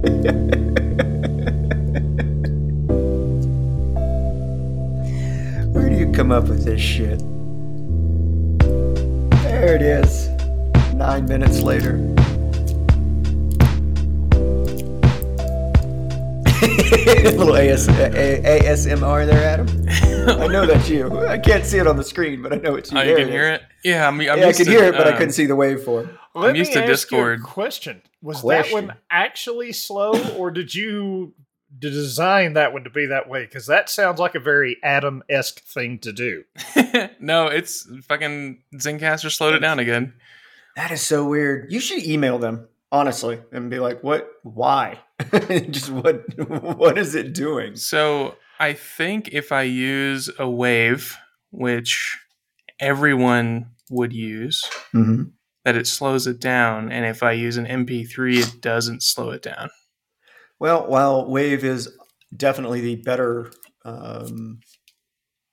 Where do you come up with this shit? There it is. 9 minutes later. A little ASMR there, Adam. I know that's you. I can't see it on the screen, but I know it's you. Oh, you can hear it? Yeah, I could hear it, but I couldn't see the waveform. I'm used to Discord. Question. Was that one actually slow, or did you design that one to be that way? Because that sounds like a very Adam-esque thing to do. No, it's fucking Zencaster slowed it down again. That is so weird. You should email them, honestly, and be like, what? Why? Just what is it doing? So I think if I use a wave, which everyone would use, mm-hmm. that it slows it down. And if I use an MP3, it doesn't slow it down. Well, while wave is definitely the better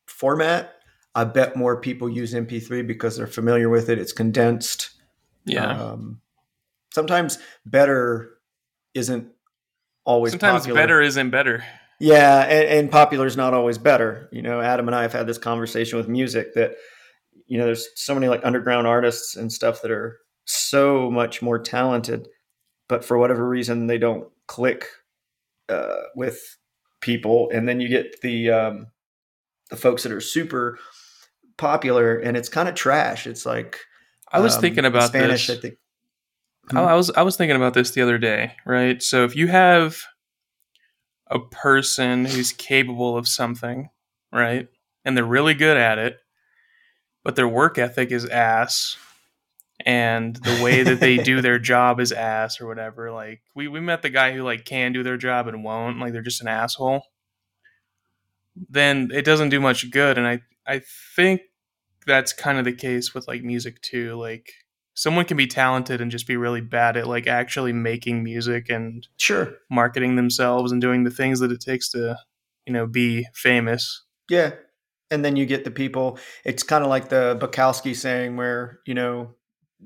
format, I bet more people use MP3 because they're familiar with it. It's condensed. Yeah. Sometimes better isn't always sometimes popular. Better isn't better. Yeah, and popular is not always better. You know, Adam and I have had this conversation with music that, you know, there's so many like underground artists and stuff that are so much more talented, but for whatever reason they don't click with people. And then you get the folks that are super popular, and it's kind of trash. It's like I was thinking about Spanish, this. I think. I was thinking about this the other day, right? So if you have a person who's capable of something, right? And they're really good at it, but their work ethic is ass and the way that they do their job is ass or whatever. Like we met the guy who like can do their job and won't, like they're just an asshole. Then it doesn't do much good. And I think that's kind of the case with like music too. Like someone can be talented and just be really bad at like actually making music and sure marketing themselves and doing the things that it takes to, you know, be famous. Yeah. And then you get the people, it's kind of like the Bukowski saying where, you know,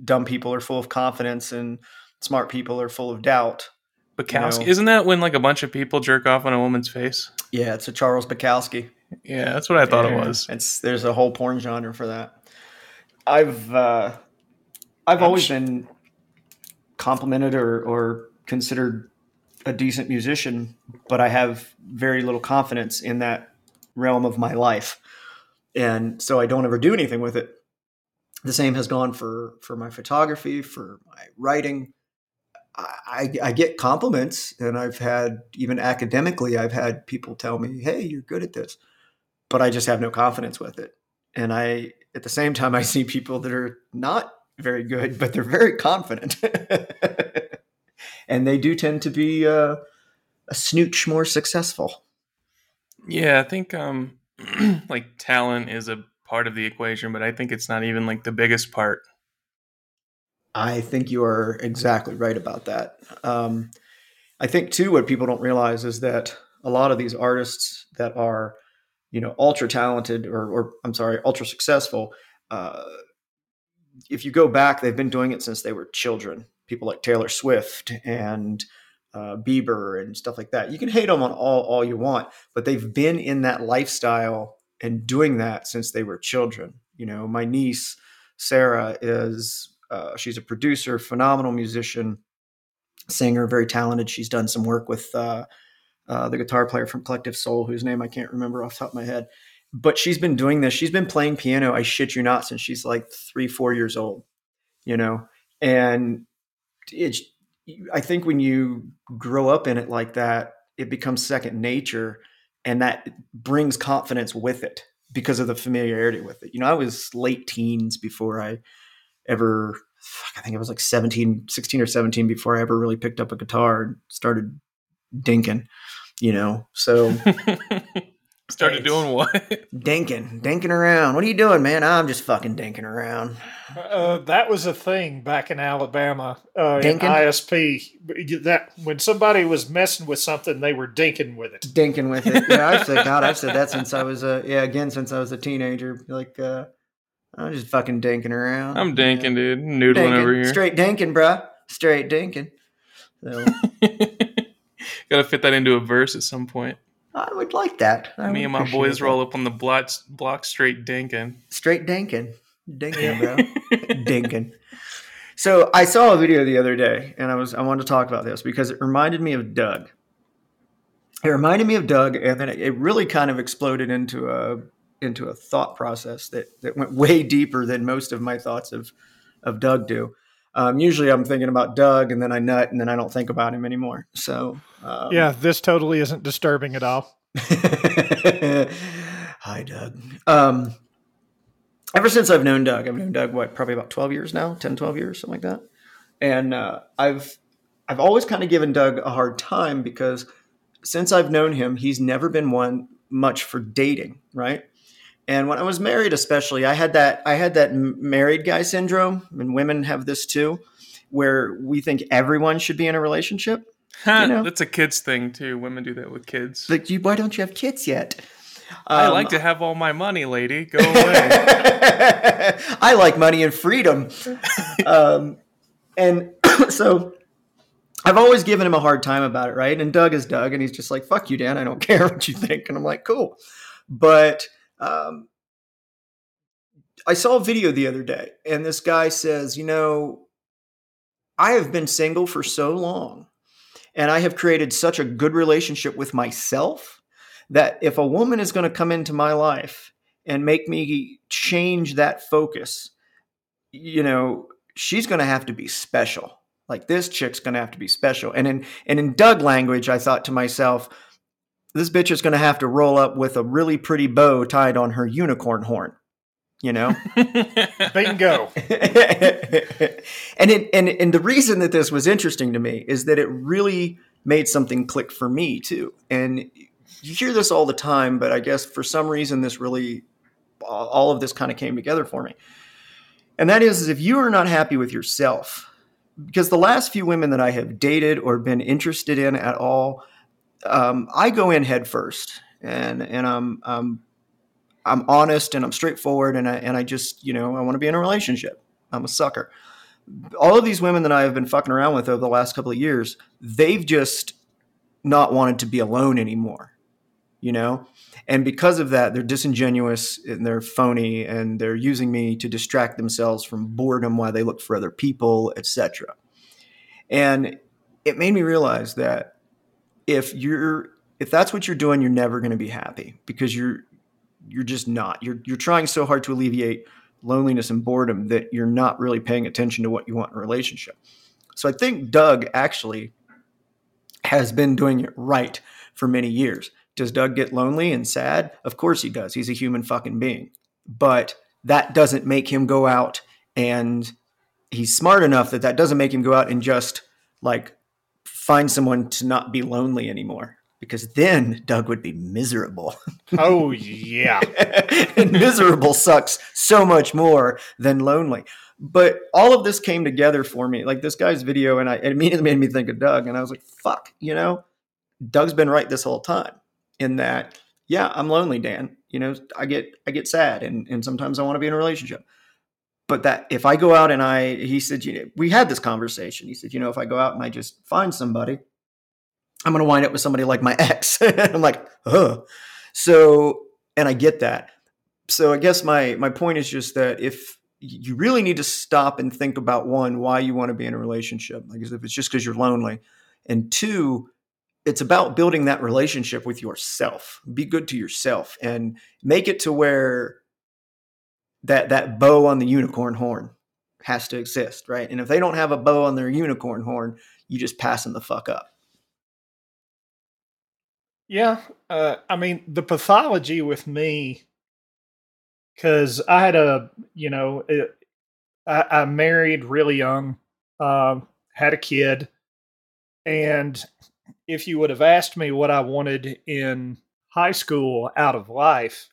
dumb people are full of confidence and smart people are full of doubt. Bukowski, you know? Isn't that when like a bunch of people jerk off on a woman's face? Yeah. It's a Charles Bukowski. Yeah. That's what I thought it was. There's a whole porn genre for that. I've always been complimented or considered a decent musician, but I have very little confidence in that realm of my life. And so I don't ever do anything with it. The same has gone for my photography, for my writing. I get compliments, and I've had, even academically, I've had people tell me, hey, you're good at this, but I just have no confidence with it. And at the same time, I see people that are not very good, but they're very confident. And they do tend to be a snooch more successful. Yeah, I think like talent is a part of the equation, but I think it's not even like the biggest part. I think you are exactly right about that. I think too, what people don't realize is that a lot of these artists that are, you know, ultra talented or ultra successful, if you go back, they've been doing it since they were children. People like Taylor Swift and Bieber and stuff like that. You can hate them on all you want, but they've been in that lifestyle and doing that since they were children. You know, my niece, Sarah, she's a producer, phenomenal musician, singer, very talented. She's done some work with the guitar player from Collective Soul, whose name I can't remember off the top of my head. But she's been doing this. She's been playing piano, I shit you not, since she's like 3-4 years old, you know? And I think when you grow up in it like that, it becomes second nature, and that brings confidence with it because of the familiarity with it. You know, I was late teens before I ever, I think I was like 16 or 17 before I ever really picked up a guitar and started dinking, you know? So... Started doing what? Dinking around. What are you doing, man? I'm just fucking dinking around. That was a thing back in Alabama. In ISP, that when somebody was messing with something, they were dinking with it. Yeah, I've said that since I was since I was a teenager. Like, I'm just fucking dinking around. I'm dinking, dude. Noodling over here. Straight dinking, bruh. So. Gotta fit that into a verse at some point. I would like that. Me and my boys roll up on the block straight dinkin'. Straight dinkin'. Dinkin', bro. Dinkin'. So I saw a video the other day, and I wanted to talk about this because it reminded me of Doug. It reminded me of Doug, and then it really kind of exploded into a thought process that went way deeper than most of my thoughts of Doug do. Usually I'm thinking about Doug, and then I nut, and then I don't think about him anymore. So yeah, this totally isn't disturbing at all. Hi, Doug. Ever since I've known Doug, probably about 12 years now, 10, 12 years, something like that. And I've always kind of given Doug a hard time because since I've known him, he's never been one much for dating, right? And when I was married, especially, I had that married guy syndrome, and women have this too, where we think everyone should be in a relationship. You know? That's a kids thing too. Women do that with kids. Like, why don't you have kids yet? I like to have all my money, lady. Go away. I like money and freedom. And so I've always given him a hard time about it, right? And Doug is Doug, and he's just like, fuck you, Dan. I don't care what you think. And I'm like, cool. But I saw a video the other day, and this guy says, I have been single for so long, and I have created such a good relationship with myself that if a woman is going to come into my life and make me change that focus, she's going to have to be special. Like, this chick's going to have to be special. And in Doug language, I thought to myself, this bitch is going to have to roll up with a really pretty bow tied on her unicorn horn, Bingo. And the reason that this was interesting to me is that it really made something click for me too. And you hear this all the time, but I guess for some reason, all of this kind of came together for me. And that is if you are not happy with yourself, because the last few women that I have dated or been interested in at all, I go in head first and I'm honest and I'm straightforward. And I just, I want to be in a relationship. I'm a sucker. All of these women that I have been fucking around with over the last couple of years, they've just not wanted to be alone anymore. And because of that, they're disingenuous and they're phony and they're using me to distract themselves from boredom while they look for other people, etc. And it made me realize that if that's what you're doing, you're never going to be happy because you're just not. You're trying so hard to alleviate loneliness and boredom that you're not really paying attention to what you want in a relationship. So I think Doug actually has been doing it right for many years. Does Doug get lonely and sad? Of course he does. He's a human fucking being. But that doesn't make him go out, and he's smart enough that doesn't make him go out and just like find someone to not be lonely anymore, because then Doug would be miserable. Oh, yeah. And miserable sucks so much more than lonely. But all of this came together for me, like this guy's video, and it immediately made me think of Doug. And I was like, fuck, Doug's been right this whole time. In that, yeah, I'm lonely, Dan. I get sad, and sometimes I want to be in a relationship. But that if I go out and he said, we had this conversation. He said, if I go out and I just find somebody, I'm going to wind up with somebody like my ex. I'm like, oh. So, and I get that. So I guess my point is just that if you really need to stop and think about, one, why you want to be in a relationship, like if it's just because you're lonely, and two, it's about building that relationship with yourself. Be good to yourself and make it to where that bow on the unicorn horn has to exist, right? And if they don't have a bow on their unicorn horn, you just pass them the fuck up. Yeah. The pathology with me, because I had I married really young, had a kid, and if you would have asked me what I wanted in high school out of life,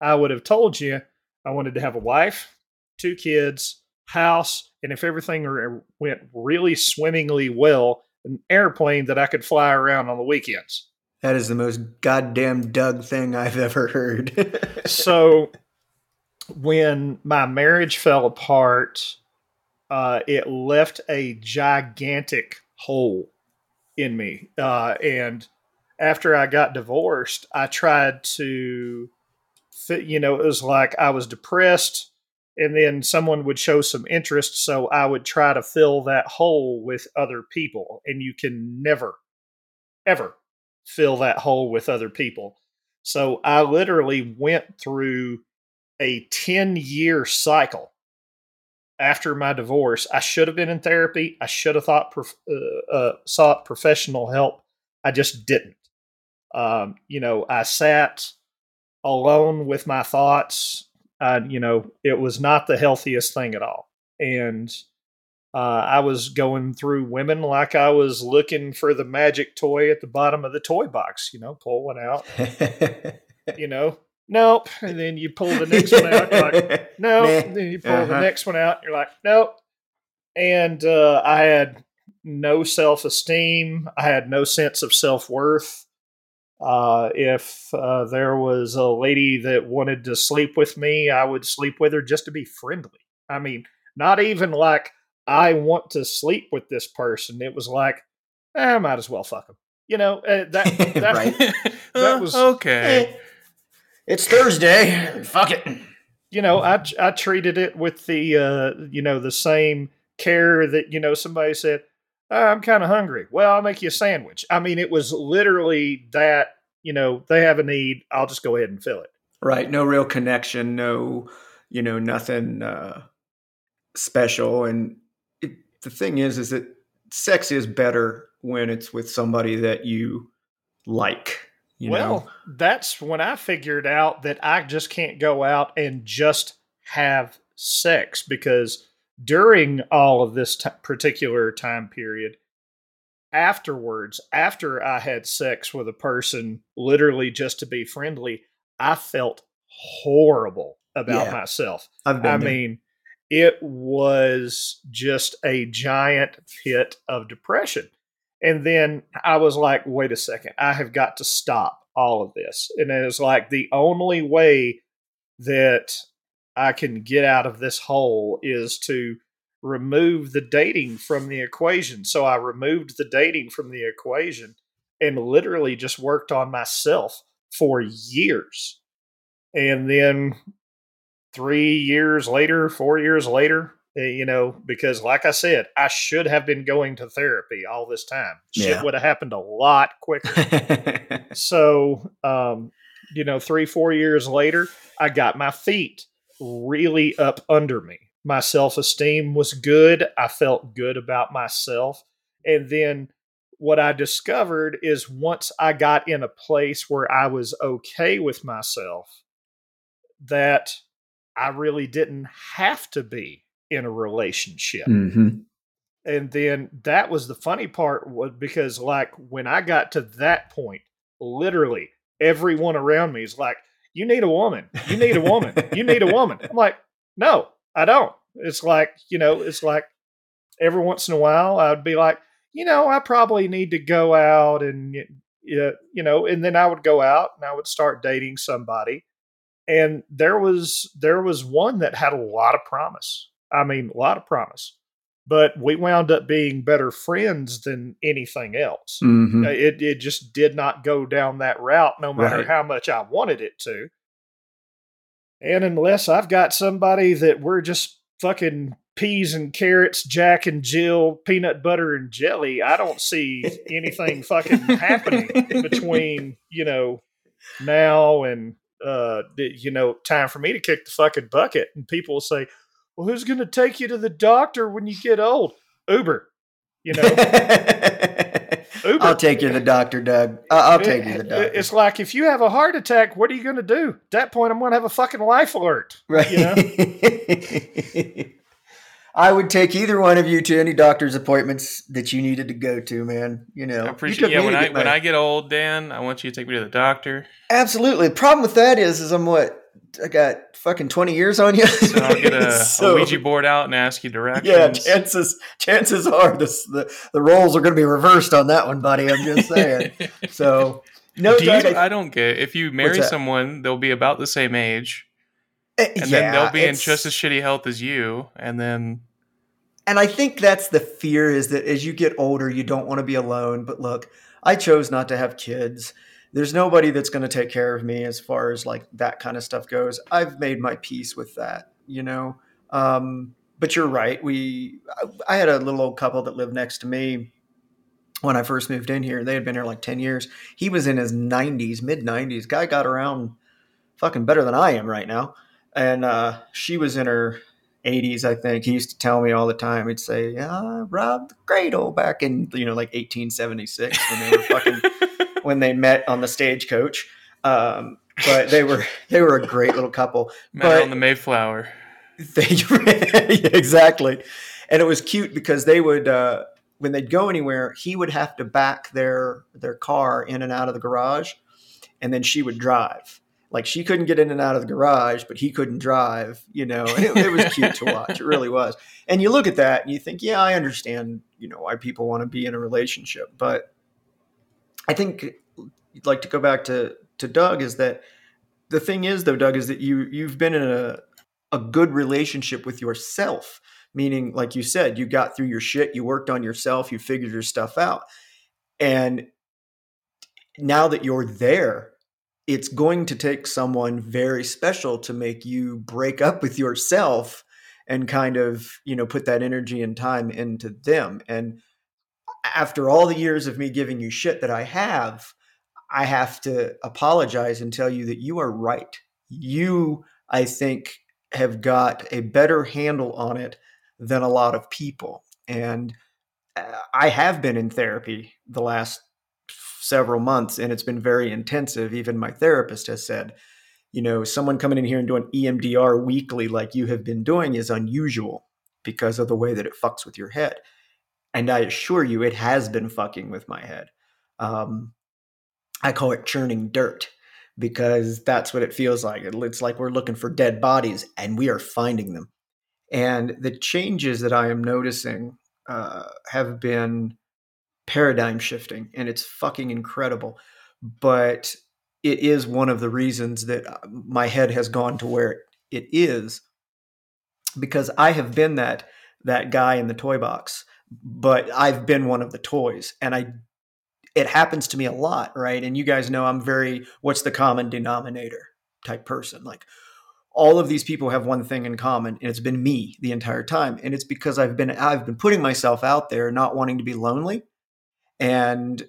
I would have told you I wanted to have a wife, 2 kids, house, and if everything went really swimmingly well, an airplane that I could fly around on the weekends. That is the most goddamn Doug thing I've ever heard. So when my marriage fell apart, it left a gigantic hole in me. And after I got divorced, I tried to, you know, it was like I was depressed and then someone would show some interest. So I would try to fill that hole with other people. And you can never, ever fill that hole with other people. So I literally went through a 10-year cycle after my divorce. I should have been in therapy. I should have sought professional help. I just didn't. You know, I sat alone with my thoughts. You know, it was not the healthiest thing at all. And I was going through women like I was looking for the magic toy at the bottom of the toy box, you know, pull one out, you know, nope. And then you pull the next one out, you're like, nope. And then you pull the next one out, you're like, nope. And I had no self-esteem. I had no sense of self-worth. If there was a lady that wanted to sleep with me, I would sleep with her just to be friendly. I mean, not even like, I want to sleep with this person. It was like, I might as well fuck him. You know, that right. That was okay. It's Thursday. Fuck it. You know, I treated it with the you know, the same care that, you know, somebody said, I'm kind of hungry. Well, I'll make you a sandwich. I mean, it was literally that, you know, they have a need. I'll just go ahead and fill it. Right. No real connection. No, you know, nothing special. And the thing is that sex is better when it's with somebody that you like, you know? Well, that's when I figured out that I just can't go out and just have sex, because during all of this particular time period, afterwards, after I had sex with a person, literally just to be friendly, I felt horrible about myself. I mean, it was just a giant pit of depression. And then I was like, wait a second, I have got to stop all of this. And it was like, the only way that I can get out of this hole is to remove the dating from the equation. So I removed the dating from the equation and literally just worked on myself for years. And then 3 years later, 4 years later, you know, because like I said, I should have been going to therapy all this time. Shit would have happened a lot quicker. So, you know, 3-4 years later, I got my feet really up under me. My self-esteem was good. I felt good about myself. And then what I discovered is once I got in a place where I was okay with myself, that I really didn't have to be in a relationship. Mm-hmm. And then that was the funny part, was because like when I got to that point, literally everyone around me is like, you need a woman, you need a woman, you need a woman. I'm like, no, I don't. It's like, you know, it's like every once in a while I'd be like, you know, I probably need to go out and, you know, and then I would go out and I would start dating somebody. And there was one that had a lot of promise. I mean, a lot of promise, but we wound up being better friends than anything else. Mm-hmm. It just did not go down that route, no matter how much I wanted it to. And unless I've got somebody that we're just fucking peas and carrots, Jack and Jill, peanut butter and jelly, I don't see anything fucking happening between, you know, now and you know, time for me to kick the fucking bucket. And people will say, well, who's going to take you to the doctor when you get old? Uber, you know, Uber. I'll take you to the doctor, Doug. I'll take you to the doctor. It's like, if you have a heart attack, what are you going to do? At that point, I'm going to have a fucking life alert. Right. You know? I would take either one of you to any doctor's appointments that you needed to go to, man. You know, I appreciate you when I get old, Dan, I want you to take me to the doctor. Absolutely. The problem with that is I'm what? I got fucking 20 years on you. So I'll get a Ouija board out and ask you directions. Yeah, chances are the roles are going to be reversed on that one, buddy. I'm just saying. So, no, I don't get. If you marry someone, they'll be about the same age. And then they'll be in just as shitty health as you. And then And I think that's the fear, is that as you get older, you don't want to be alone. But look, I chose not to have kids. There's nobody that's going to take care of me as far as like that kind of stuff goes. I've made my peace with that, you know? But you're right. I had a little old couple that lived next to me when I first moved in here. They had been here like 10 years. He was in his 90s, mid 90s. Guy got around fucking better than I am right now. And she was in her 80s, I think. He used to tell me all the time. He'd say, yeah, I robbed the cradle back in, you know, like 1876 when they were fucking, when they met on the stagecoach. But they were a great little couple. Met on the Mayflower. Exactly. And it was cute because they would, when they'd go anywhere, he would have to back their car in and out of the garage, and then she would drive. Like, she couldn't get in and out of the garage, but he couldn't drive, you know, and it was cute to watch. It really was. And you look at that and you think, yeah, I understand, you know, why people want to be in a relationship. But I think you'd like to go back to Doug, is that the thing is, though, Doug, is that you've been in a good relationship with yourself, meaning, like you said, you got through your shit, you worked on yourself, you figured your stuff out. And now that you're there, it's going to take someone very special to make you break up with yourself and kind of, you know, put that energy and time into them. And after all the years of me giving you shit that I have to apologize and tell you that you are right. You, I think, have got a better handle on it than a lot of people. And I have been in therapy the last several months, and it's been very intensive. Even my therapist has said, you know, someone coming in here and doing EMDR weekly like you have been doing is unusual because of the way that it fucks with your head. And I assure you, it has been fucking with my head. I call it churning dirt, because that's what it feels like. It's like we're looking for dead bodies and we are finding them. And the changes that I am noticing have been paradigm shifting, and it's fucking incredible. But it is one of the reasons that my head has gone to where it is, because I have been that guy in the toy box, but I've been one of the toys, and it happens to me a lot, right? And you guys know I'm very, what's the common denominator type person. Like, all of these people have one thing in common, and it's been me the entire time. And it's because I've been putting myself out there, not wanting to be lonely. And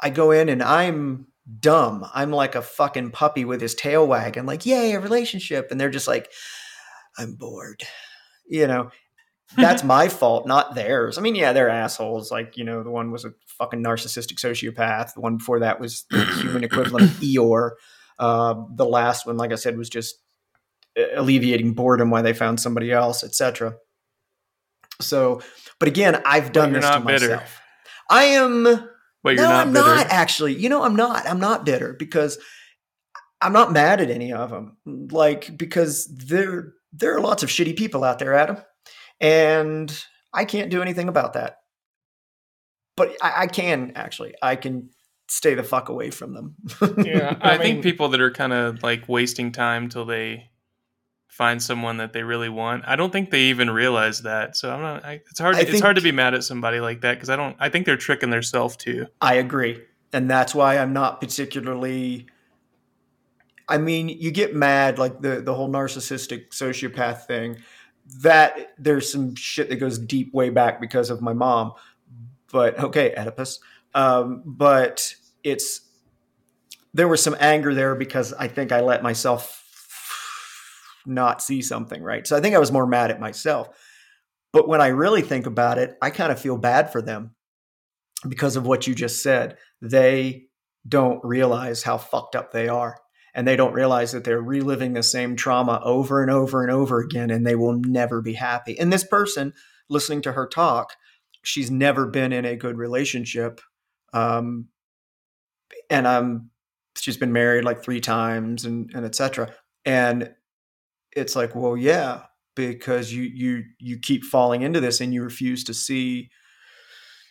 I go in and I'm dumb. I'm like a fucking puppy with his tail wagging, like, yay, a relationship. And they're just like, I'm bored. You know, that's my fault, not theirs. I mean, yeah, they're assholes. Like, you know, the one was a fucking narcissistic sociopath. The one before that was the human equivalent of Eeyore. The last one, like I said, was just alleviating boredom while they found somebody else, etc. So, but again, I've done this to myself. Bitter. I am. Wait, no, I'm bitter. Not actually. You know, I'm not. I'm not bitter, because I'm not mad at any of them. Like, because there are lots of shitty people out there, Adam, and I can't do anything about that. But I can actually. I can stay the fuck away from them. Yeah, I think people that are kind of like wasting time till they find someone that they really want, I don't think they even realize that. So I'm not. It's hard to be mad at somebody like that, because I think they're tricking themselves too. I agree, and that's why I'm not particularly. I mean, you get mad, like the whole narcissistic sociopath thing. That there's some shit that goes deep way back because of my mom. But okay, Oedipus. But there was some anger there because I think I let myself not see something, right? So I think I was more mad at myself. But when I really think about it, I kind of feel bad for them because of what you just said. They don't realize how fucked up they are. And they don't realize that they're reliving the same trauma over and over and over again, and they will never be happy. And this person, listening to her talk, she's never been in a good relationship. And she's been married like 3 times and et cetera. And it's like, well, yeah, because you keep falling into this and you refuse to see,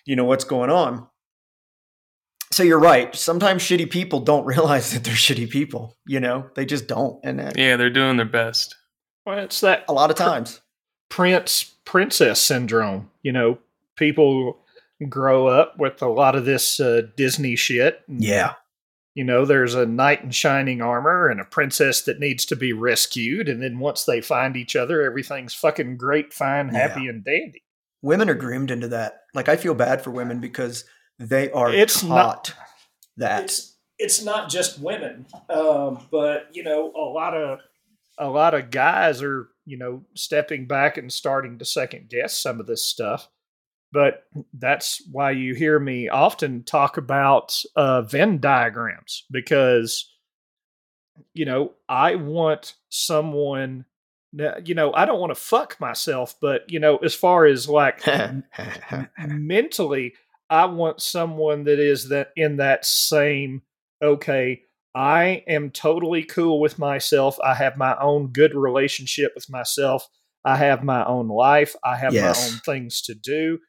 you know, what's going on. So you're right. Sometimes shitty people don't realize that they're shitty people, you know, they just don't. And they're doing their best. Well, it's that a lot of times princess syndrome. You know, people grow up with a lot of this Disney shit. And, yeah. You know, there's a knight in shining armor and a princess that needs to be rescued. And then once they find each other, everything's fucking great, fine, happy, and dandy. Women are groomed into that. Like, I feel bad for women because they are taught that. It's not just women, but, you know, a lot of guys are, you know, stepping back and starting to second guess some of this stuff. But that's why you hear me often talk about Venn diagrams, because, you know, I want someone, you know, I don't want to fuck myself, but, you know, as far as like mentally, I want someone that is that in that same, okay, I am totally cool with myself. I have my own good relationship with myself. I have my own life. I have my own things to do.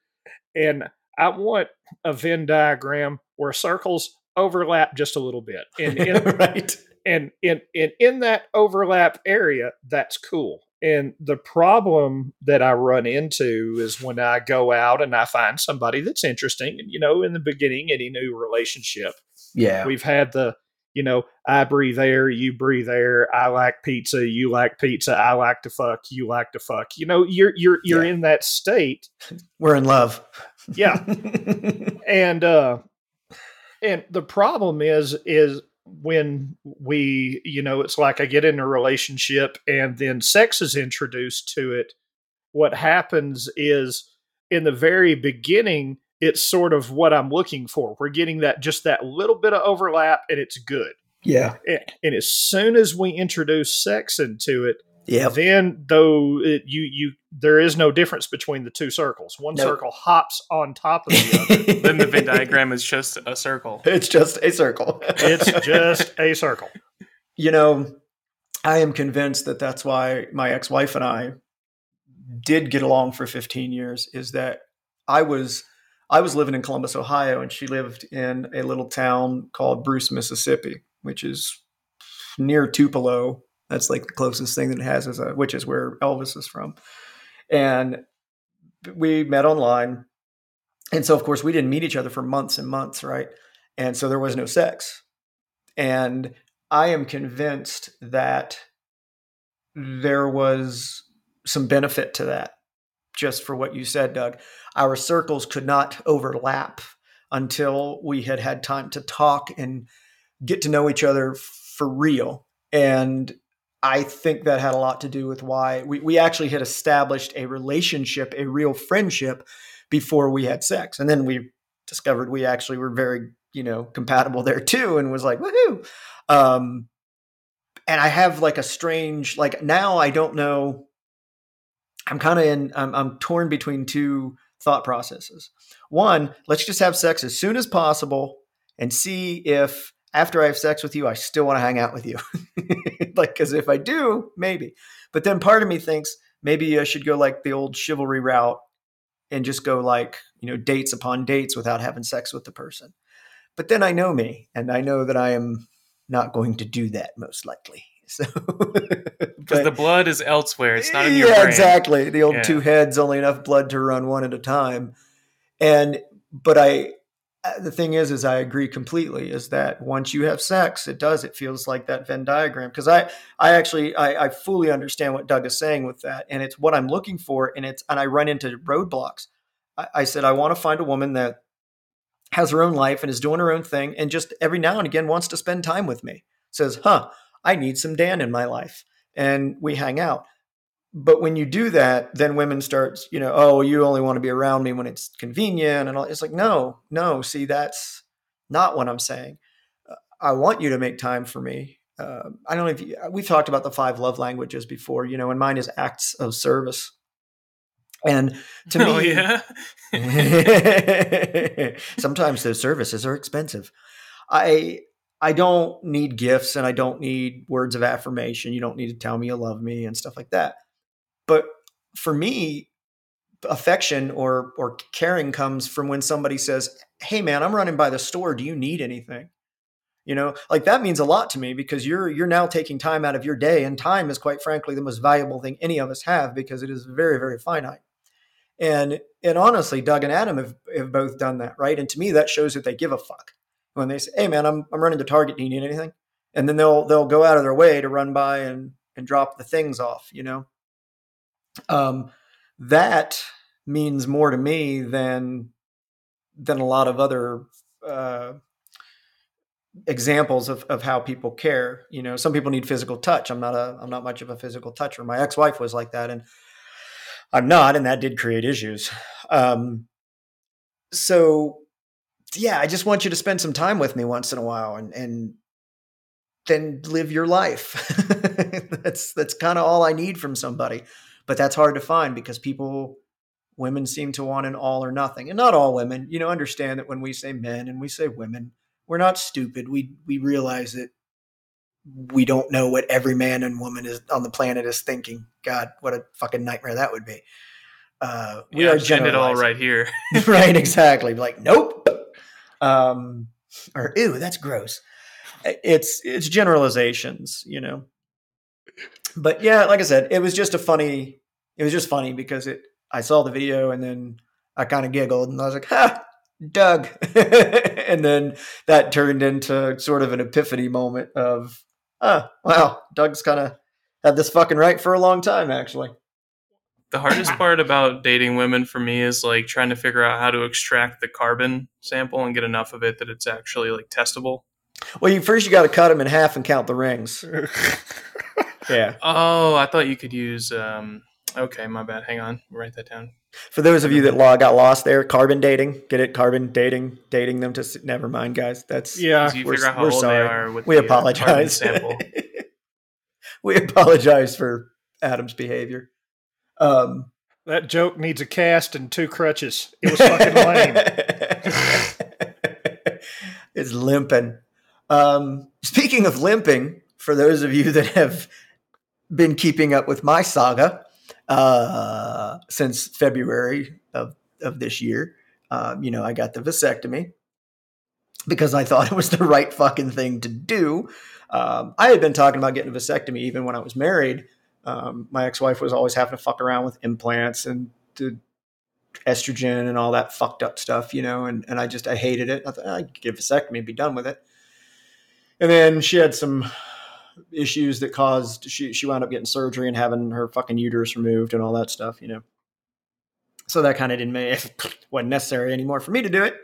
And I want a Venn diagram where circles overlap just a little bit. And in that overlap area, that's cool. And the problem that I run into is when I go out and I find somebody that's interesting. And, you know, in the beginning, any new relationship, we've had the, you know, I breathe air, you breathe air. I like pizza, you like pizza. I like to fuck, you like to fuck. You know, you're in that state. We're in love. Yeah. And the problem is when we, you know, it's like I get in a relationship and then sex is introduced to it. What happens is in the very beginning, it's sort of what I'm looking for. We're getting that, just that little bit of overlap, and it's good. Yeah. And as soon as we introduce sex into it, then though there is no difference between the two circles. One circle hops on top of the other. Then the Venn diagram is just a circle. It's just a circle. You know, I am convinced that that's why my ex-wife and I did get along for 15 years is that I was living in Columbus, Ohio, and she lived in a little town called Bruce, Mississippi, which is near Tupelo. That's like the closest thing that it has, which is where Elvis is from. And we met online. And so, of course, we didn't meet each other for months and months, right? And so there was no sex. And I am convinced that there was some benefit to that. Just for what you said, Doug, our circles could not overlap until we had had time to talk and get to know each other for real. And I think that had a lot to do with why we actually had established a relationship, a real friendship before we had sex. And then we discovered we actually were very, you know, compatible there too. And was like, woohoo. And I have like a strange, like now I don't know. I'm kind of I'm torn between two thought processes. One, let's just have sex as soon as possible and see if after I have sex with you, I still want to hang out with you. Like, because if I do, maybe. But then part of me thinks maybe I should go like the old chivalry route and just go like, you know, dates upon dates without having sex with the person. But then I know me and I know that I am not going to do that most likely. So, because the blood is elsewhere, it's not in your brain. Exactly. The old two heads, only enough blood to run one at a time. And but the thing is I agree completely. Is that once you have sex, it feels like that Venn diagram. Because I actually fully understand what Doug is saying with that, and it's what I'm looking for. And I run into roadblocks. I said I want to find a woman that has her own life and is doing her own thing, and just every now and again wants to spend time with me. Says, huh. I need some Dan in my life, and we hang out. But when you do that, then women start, you know, oh, you only want to be around me when it's convenient. And all. It's like, no, see, that's not what I'm saying. I want you to make time for me. I don't know if we've talked about the 5 love languages before, you know, and mine is acts of service. And to me, sometimes those services are expensive. I don't need gifts and I don't need words of affirmation. You don't need to tell me you love me and stuff like that. But for me, affection or caring comes from when somebody says, hey man, I'm running by the store. Do you need anything? You know, like that means a lot to me because you're now taking time out of your day, and time is quite frankly the most valuable thing any of us have because it is very, very finite. And honestly, Doug and Adam have both done that, right? And to me, that shows that they give a fuck when they say, "Hey, man, I'm running to Target. Do you need anything?" And then they'll go out of their way to run by and drop the things off. You know, that means more to me than a lot of other examples of how people care. You know, some people need physical touch. I'm not much of a physical toucher. My ex-wife was like that, and I'm not, and that did create issues. So yeah, I just want you to spend some time with me once in a while and then live your life. That's kind of all I need from somebody, but that's hard to find because women seem to want an all or nothing, and not all women, you know, understand that when we say men and we say women, we're not stupid. We realize that we don't know what every man and woman is on the planet is thinking. God, what a fucking nightmare that would be. We are generalizing. End it all right here. Right, exactly. Like, nope. Or, ew, that's gross. It's generalizations, you know. But yeah, like I said, it was just funny because I saw the video and then I kind of giggled and I was like, ha, Doug. And then that turned into sort of an epiphany moment of, oh, wow, Doug's kind of had this fucking right for a long time, actually. The hardest part about dating women for me is like trying to figure out how to extract the carbon sample and get enough of it that it's actually like testable. Well, you got to cut them in half and count the rings. Yeah. Oh, I thought you could use... Okay, my bad. Hang on. Write that down. For those of you that got lost there, carbon dating. Get it? Carbon dating them to... Never mind, guys. That's... Yeah. We're sorry. We apologize. We apologize for Adam's behavior. That joke needs a cast and two crutches. It was fucking lame. It's limping. Speaking of limping, for those of you that have been keeping up with my saga... since February of this year, you know, I got the vasectomy because I thought it was the right fucking thing to do. I had been talking about getting a vasectomy even when I was married. My ex-wife was always having to fuck around with implants and the estrogen and all that fucked up stuff, you know, and I hated it. I thought I could get a vasectomy and be done with it. And then she had some issues that caused she wound up getting surgery and having her fucking uterus removed and all that stuff, you know. So that kind of wasn't necessary anymore for me to do it.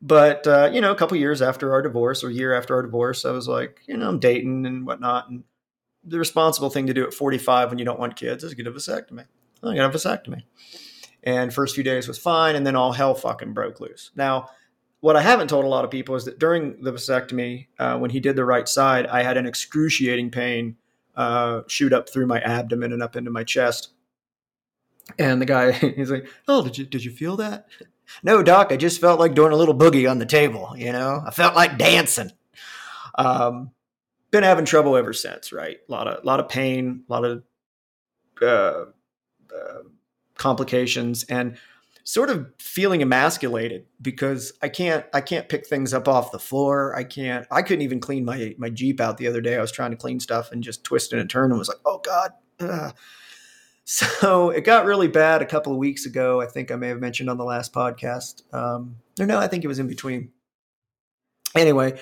But you know, a couple years after our divorce, or a year after our divorce, I was like, you know, I'm dating and whatnot, and the responsible thing to do at 45 when you don't want kids is get a vasectomy. I got a vasectomy, and first few days was fine, and then all hell fucking broke loose. Now, what I haven't told a lot of people is that during the vasectomy, when he did the right side, I had an excruciating pain shoot up through my abdomen and up into my chest. And the guy, he's like, "Oh, did you feel that?" "No, doc, I just felt like doing a little boogie on the table. You know, I felt like dancing." Been having trouble ever since, right? A lot of pain, a lot of complications, and sort of feeling emasculated because I can't pick things up off the floor. I couldn't even clean my Jeep out the other day. I was trying to clean stuff and just twisted and turned and was like, "Oh God." So it got really bad a couple of weeks ago. I think I may have mentioned on the last podcast. I think it was in between. Anyway,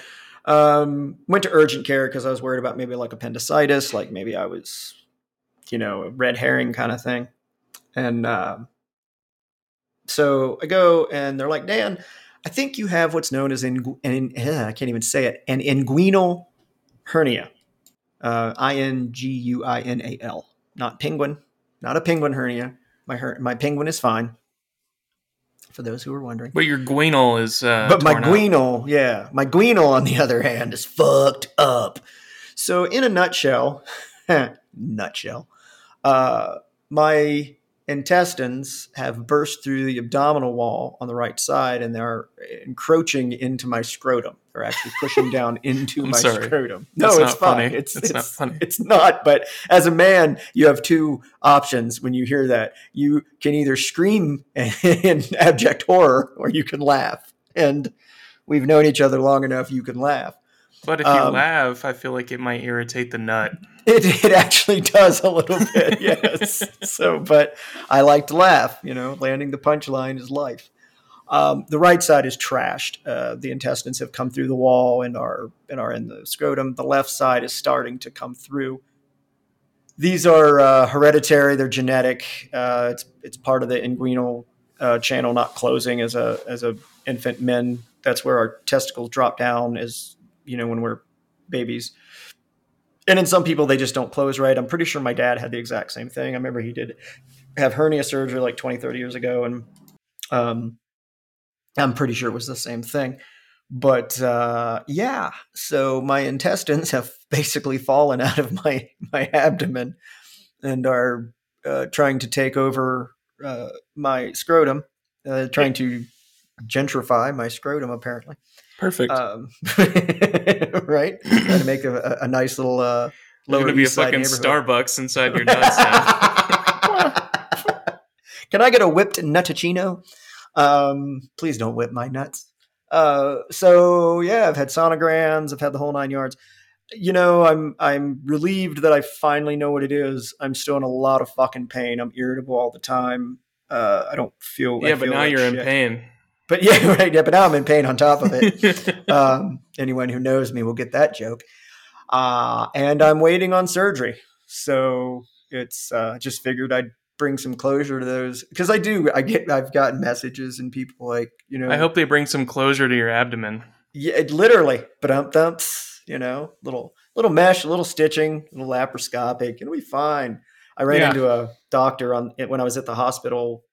went to urgent care because I was worried about maybe like appendicitis, like maybe I was, you know, a red herring kind of thing. And, so I go and they're like, "Dan, I think you have what's known as an inguinal hernia." I-N-G-U-I-N-A-L. Not penguin. Not a penguin hernia. My penguin is fine. For those who are wondering. But your guinal is But my guinal, out. Yeah. My guinal, on the other hand, is fucked up. So in a nutshell, my intestines have burst through the abdominal wall on the right side, and they're encroaching into my scrotum. They're actually pushing down into my scrotum. No, it's fine. It's not funny. It's not. But as a man, you have two options when you hear that. You can either scream in abject horror, or you can laugh. And we've known each other long enough, you can laugh. But if you laugh, I feel like it might irritate the nut. It actually does a little bit, yes. So, but I like to laugh, you know, landing the punchline is life. The right side is trashed. The intestines have come through the wall and are in the scrotum. The left side is starting to come through. These are hereditary. They're genetic. It's part of the inguinal channel not closing as a infant men. That's where our testicles drop down, as you know, when we're babies. And in some people, they just don't close right. I'm pretty sure my dad had the exact same thing. I remember he did have hernia surgery like 20, 30 years ago, and I'm pretty sure it was the same thing. But yeah, so my intestines have basically fallen out of my abdomen and are trying to take over my scrotum, trying to gentrify my scrotum, apparently. Perfect. Right? Trying to make a nice little Lower East Side neighborhood. It's going to be a fucking Starbucks inside your nuts. Can I get a whipped nuttuccino? Please don't whip my nuts. So yeah, I've had sonograms. I've had the whole nine yards. You know, I'm relieved that I finally know what it is. I'm still in a lot of fucking pain. I'm irritable all the time. I don't feel. Yeah, but now you're in pain. But yeah, right. Yeah, but now I'm in pain on top of it. Anyone who knows me will get that joke. And I'm waiting on surgery. So it's, just figured I'd bring some closure to those, because I've gotten messages and people like, you know, I hope they bring some closure to your abdomen. Yeah, it literally, ba-dum-thumps, you know, little mesh, a little stitching, a little laparoscopic, it'll be fine. I ran into a doctor when I was at the hospital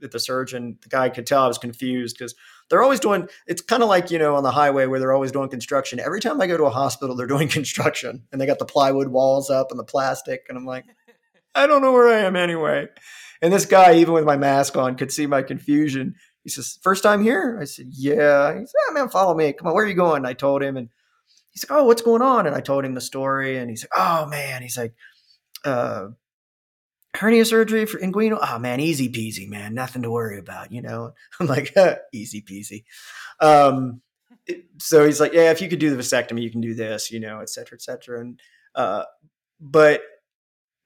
at the surgeon. The guy could tell I was confused because they're always doing, it's kind of like, you know, on the highway where they're always doing construction. Every time I go to a hospital, they're doing construction and they got the plywood walls up and the plastic. And I'm like, I don't know where I am anyway. And this guy, even with my mask on, could see my confusion. He says, first time here? I said, yeah. He said, oh, man, follow me. Come on, where are you going? I told him. And he's like, oh, what's going on? And I told him the story. And he's like, oh, man. He's like, hernia surgery for inguinal? Oh, man, easy peasy, man. Nothing to worry about, you know? I'm like, easy peasy. So he's like, yeah, if you could do the vasectomy, you can do this, you know, et cetera, et cetera. And, but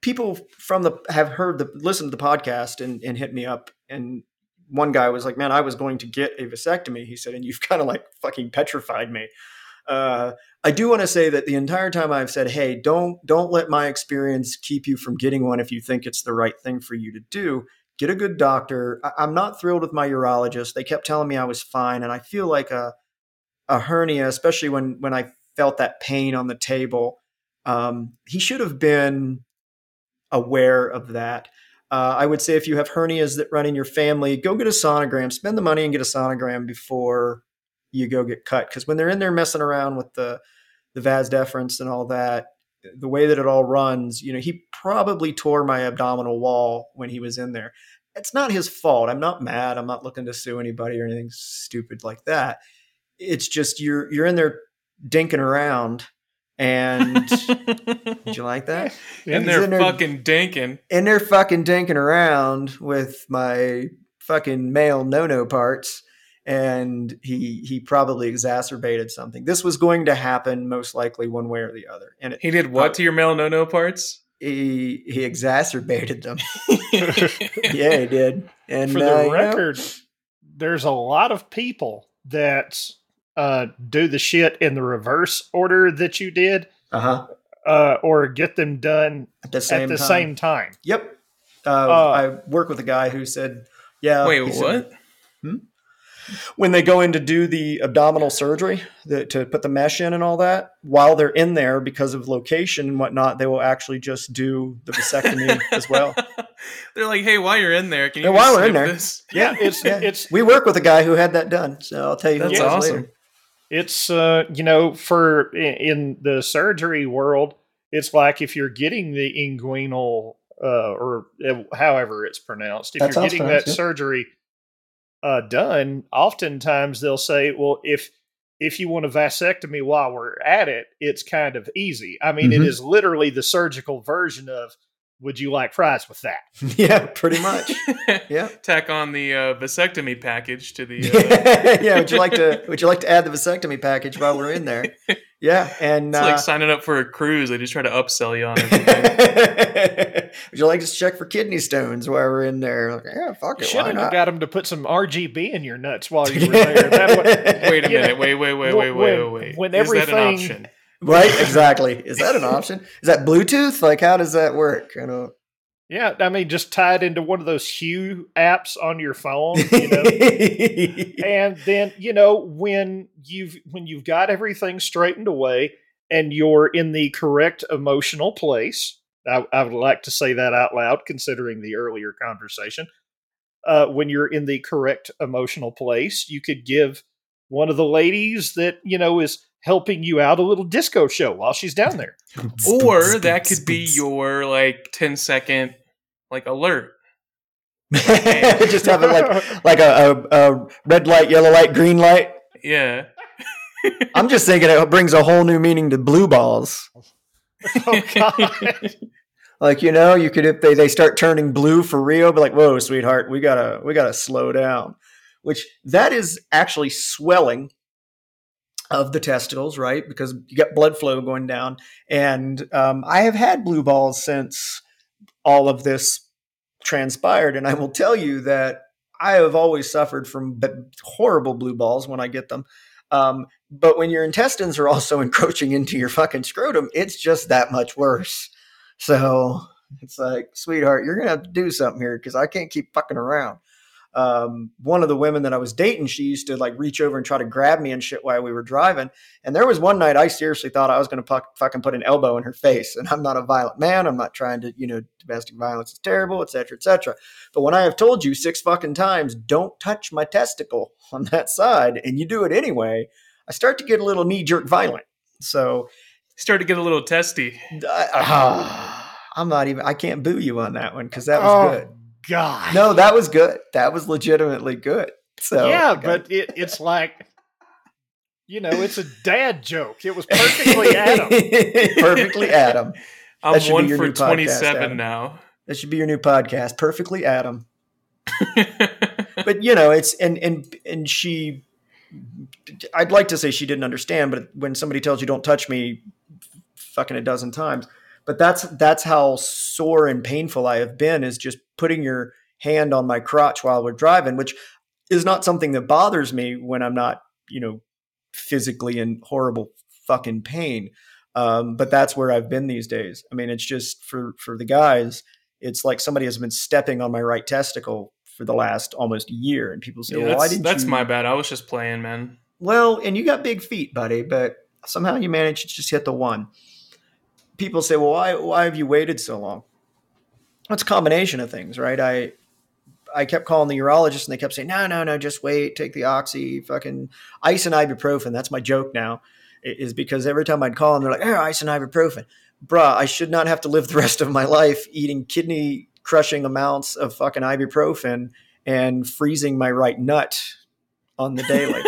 people listened to the podcast and hit me up. And one guy was like, man, I was going to get a vasectomy. He said, and you've kind of like fucking petrified me. I do want to say that the entire time I've said, hey, don't let my experience keep you from getting one. If you think it's the right thing for you to do, get a good doctor. I'm not thrilled with my urologist. They kept telling me I was fine. And I feel like a hernia, especially when I felt that pain on the table. He should have been aware of that. I would say if you have hernias that run in your family, go get a sonogram, spend the money and get a sonogram before you go get cut. Because when they're in there messing around with the vas deferens and all that, the way that it all runs, you know, he probably tore my abdominal wall when he was in there. It's not his fault. I'm not mad. I'm not looking to sue anybody or anything stupid like that. It's just you're in there dinking around. And did you like that? And they're fucking dinking. And they're fucking dinking around with my fucking male no-no parts. And he probably exacerbated something. This was going to happen most likely one way or the other. And he did what to your male no-no parts? He exacerbated them. Yeah, he did. And for the record, you know, there's a lot of people that do the shit in the reverse order that you did, or get them done at the same time. Yep. I work with a guy who said, yeah. Wait, what? When they go in to do the abdominal surgery, to put the mesh in and all that, while they're in there, because of location and whatnot, they will actually just do the vasectomy as well. They're like, hey, while you're in there, can you this? Yeah, we work with a guy who had that done. So I'll tell you that's awesome. Later. It's, you know, in the surgery world, it's like if you're getting the inguinal or however it's pronounced, if that you're getting that surgery done, oftentimes they'll say, well, if you want a vasectomy while we're at it, it's kind of easy. I mean, it is literally the surgical version of, would you like fries with that? Yeah, pretty much. Yeah. Tack on the vasectomy package to the. Yeah. Would you like to add the vasectomy package while we're in there? Yeah, and it's like signing up for a cruise. They just try to upsell you on everything. Would you like to check for kidney stones while we're in there? Like, yeah, fuck it. Should have got them to put some RGB in your nuts while you were there. Wait a minute. Wait. Is that an option? Right? Exactly. Is that an option? Is that Bluetooth? Like, how does that work? I don't. Yeah, I mean, just tied into one of those Hue apps on your phone, you know. And then, you know, when you've got everything straightened away and you're in the correct emotional place, I would like to say that out loud, considering the earlier conversation. When you're in the correct emotional place, you could give one of the ladies that, you know, is helping you out a little disco show while she's down there. Or that could be your, like, 10-second, like, alert. Just have it like a red light, yellow light, green light. Yeah. I'm just thinking it brings a whole new meaning to blue balls. Oh, God. Like, you know, you could, if they start turning blue for real, be like, whoa, sweetheart, we gotta slow down. Which, that is actually swelling of the testicles, right? Because you got blood flow going down. And I have had blue balls since all of this transpired. And I will tell you that I have always suffered from horrible blue balls when I get them. But when your intestines are also encroaching into your fucking scrotum, it's just that much worse. So it's like, sweetheart, you're going to have to do something here because I can't keep fucking around. One of the women that I was dating, she used to like reach over and try to grab me and shit while we were driving. And there was one night I seriously thought I was going to fucking put an elbow in her face. And I'm not a violent man. I'm not trying to, you know, domestic violence is terrible, et cetera, et cetera. But when I have told you 6 fucking times, don't touch my testicle on that side, and you do it anyway, I start to get a little knee jerk violent. So start to get a little testy. I can't boo you on that one. Cause that was good. God. No, that was good. That was legitimately good. So yeah, but it's like, you know, it's a dad joke. It was perfectly Adam. Perfectly Adam. I'm 1 for 27 podcast, now. That should be your new podcast, Perfectly Adam. But you know, it's and she, I'd like to say she didn't understand, but when somebody tells you don't touch me fucking a dozen times. But that's how sore and painful I have been, is just putting your hand on my crotch while we're driving, which is not something that bothers me when I'm not, you know, physically in horrible fucking pain. But that's where I've been these days. I mean, it's just for the guys, it's like somebody has been stepping on my right testicle for the last almost year. And people say, well, why didn't you? That's my bad. I was just playing, man. Well, and you got big feet, buddy, but somehow you managed to just hit the one. People say, well, why have you waited so long? It's a combination of things, right? I kept calling the urologist and they kept saying, no, just wait, take the oxy, fucking ice and ibuprofen. That's my joke now, is because every time I'd call them, they're like, oh, ice and ibuprofen. Bruh, I should not have to live the rest of my life eating kidney crushing amounts of fucking ibuprofen and freezing my right nut on the daily.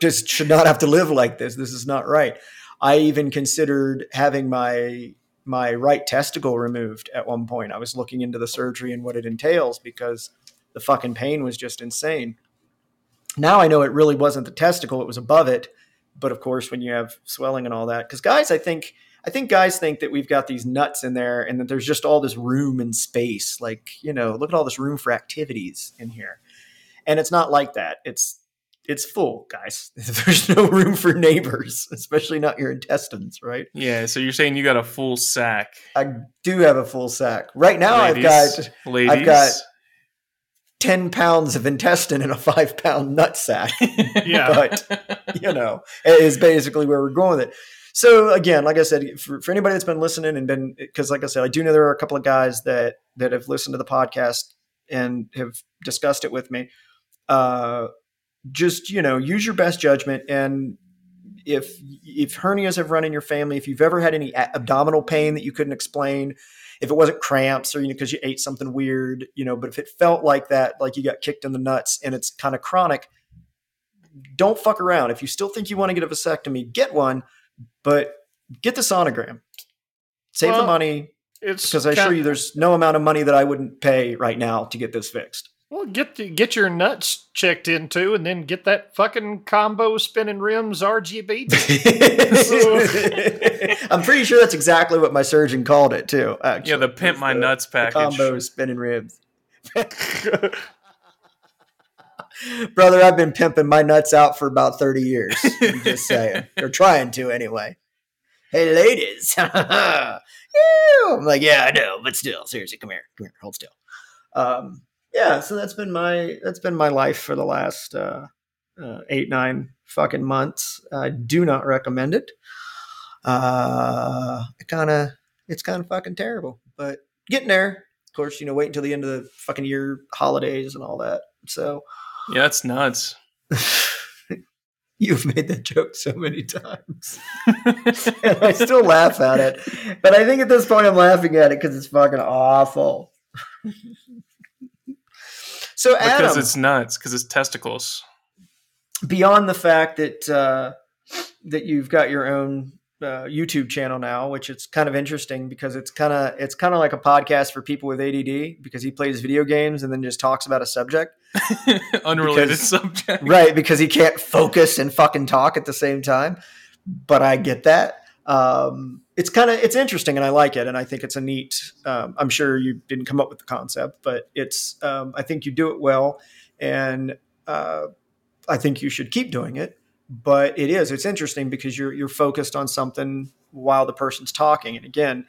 Just should not have to live like this. This is not right. I even considered having my right testicle removed at one point. I was looking into the surgery and what it entails because the fucking pain was just insane. Now I know it really wasn't the testicle, it was above it. But of course, when you have swelling and all that, because guys, I think guys think that we've got these nuts in there and that there's just all this room and space. Like, you know, look at all this room for activities in here. And it's not like that. It's full, guys. There's no room for neighbors, especially not your intestines, right? Yeah, so you're saying you got a full sack. I do have a full sack. Right now, I've got 10 pounds of intestine in a 5-pound nut sack. Yeah. But, you know, it is basically where we're going with it. So, again, like I said, for anybody that's been listening and been, because like I said, I do know there are a couple of guys that have listened to the podcast and have discussed it with me. Just, you know, use your best judgment. And if hernias have run in your family, if you've ever had any abdominal pain that you couldn't explain, if it wasn't cramps or, you know, because you ate something weird, you know, but if it felt like that, like you got kicked in the nuts and it's kind of chronic, don't fuck around. If you still think you want to get a vasectomy, get one, but get the sonogram. Save the money. Because I assure you there's no amount of money that I wouldn't pay right now to get this fixed. Well, get your nuts checked into, and then get that fucking combo spinning rims RGB. I'm pretty sure that's exactly what my surgeon called it too. Actually. Yeah, the pimp my nuts package. Combo spinning ribs. Brother, I've been pimping my nuts out for about 30 years. I'm just saying, or trying to anyway. Hey, ladies. I'm like, yeah, I know, but still, seriously, come here, hold still. Yeah, so that's been my life for the last 8-9 fucking months. I do not recommend it. It's kind of fucking terrible, but getting there. Of course, wait until the end of the fucking year, holidays and all that. So yeah, it's nuts. You've made that joke so many times. And I still laugh at it. But I think at this point I'm laughing at it because it's fucking awful. So Adam, because it's nuts, because it's testicles. Beyond the fact that that you've got your own YouTube channel now, which it's kind of interesting because it's kind of like a podcast for people with ADD because he plays video games and then just talks about a subject. Unrelated subject. Right, because he can't focus and fucking talk at the same time. But I get that. It's interesting and I like it. And I think it's a neat, I'm sure you didn't come up with the concept, but it's, I think you do it well. And I think you should keep doing it. But it's interesting because you're focused on something while the person's talking. And again,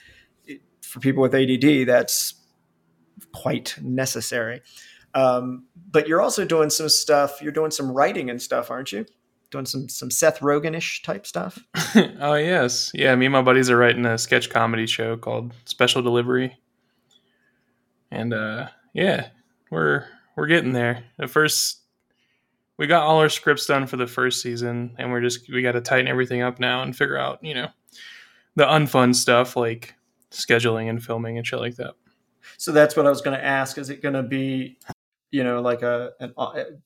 for people with ADD, that's quite necessary. But you're also doing some stuff. You're doing some writing and stuff, aren't you? Doing some Seth Rogen-ish type stuff. Oh, yes. Yeah, me and my buddies are writing a sketch comedy show called Special Delivery. And, yeah, we're getting there. We got all our scripts done for the first season, and we got to tighten everything up now and figure out, the unfun stuff like scheduling and filming and shit like that. So that's what I was going to ask. Is it going to be...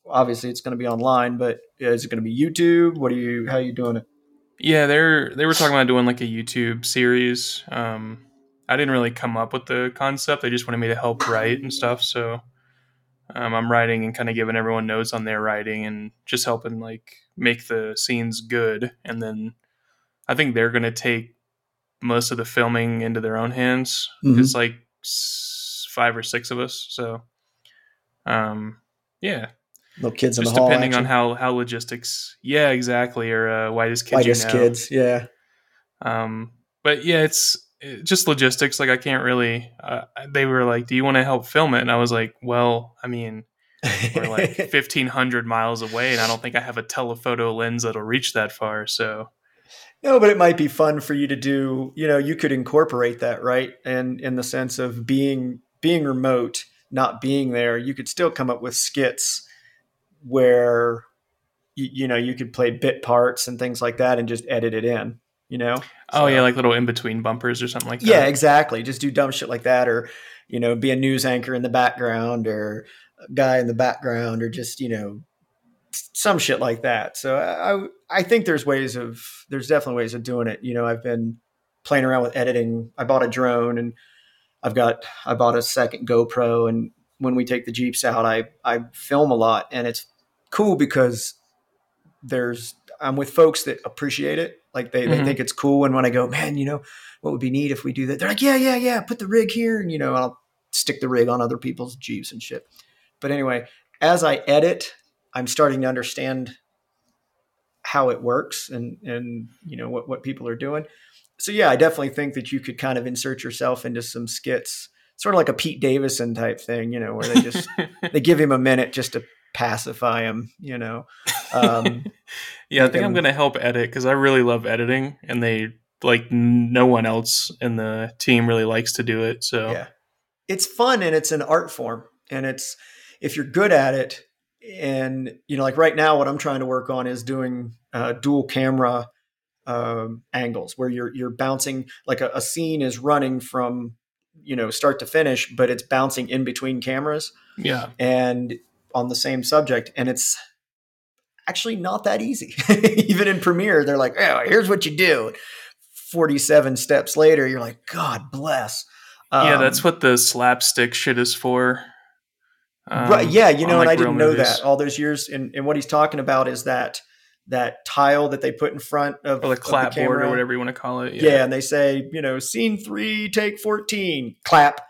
obviously it's going to be online, but is it going to be YouTube? How are you doing it? Yeah, they were talking about doing like a YouTube series. I didn't really come up with the concept. They just wanted me to help write and stuff. So, I'm writing and kind of giving everyone notes on their writing and just helping like make the scenes good. And then I think they're going to take most of the filming into their own hands. Mm-hmm. It's like 5 or 6 of us. So, yeah, little kids in the hall. Just depending on how logistics. Yeah, exactly. Or whitest kids. Yeah. But yeah, it's just logistics. Like I can't really. They were like, "Do you want to help film it?" And I was like, "Well, I mean, we're like 1,500 miles away, and I don't think I have a telephoto lens that'll reach that far." So. No, but it might be fun for you to do. You could incorporate that, right? And in the sense of being remote. Not being there, you could still come up with skits where, you could play bit parts and things like that and just edit it in, Oh, yeah, like little in-between bumpers or something like that. Yeah, exactly. Just do dumb shit like that or, be a news anchor in the background or a guy in the background or just, some shit like that. So I think there's definitely ways of doing it. I've been playing around with editing. I bought a drone and I bought a second GoPro, and when we take the Jeeps out, I film a lot, and it's cool because I'm with folks that appreciate it. Like they think it's cool. And when I go, man, what would be neat if we do that? They're like, yeah. Put the rig here. And, I'll stick the rig on other people's Jeeps and shit. But anyway, as I edit, I'm starting to understand how it works and what people are doing. So, yeah, I definitely think that you could kind of insert yourself into some skits, sort of like a Pete Davidson type thing, where they just they give him a minute just to pacify him, Yeah, I think I'm going to help edit because I really love editing and no one else in the team really likes to do it. So, yeah, it's fun and it's an art form and it's if you're good at it and, like right now what I'm trying to work on is doing dual camera angles where you're bouncing like a scene is running from start to finish, but it's bouncing in between cameras. Yeah, and on the same subject, and it's actually not that easy. Even in Premiere, they're like, "Oh, here's what you do." 47 steps later, you're like, "God bless." Yeah, that's what the slapstick shit is for. Right. Yeah. You know, and I didn't know that all those years. And what he's talking about is that tile that they put in front of the clapboard or whatever you want to call it. Yeah. And they say, you know, scene 3, take 14, clap.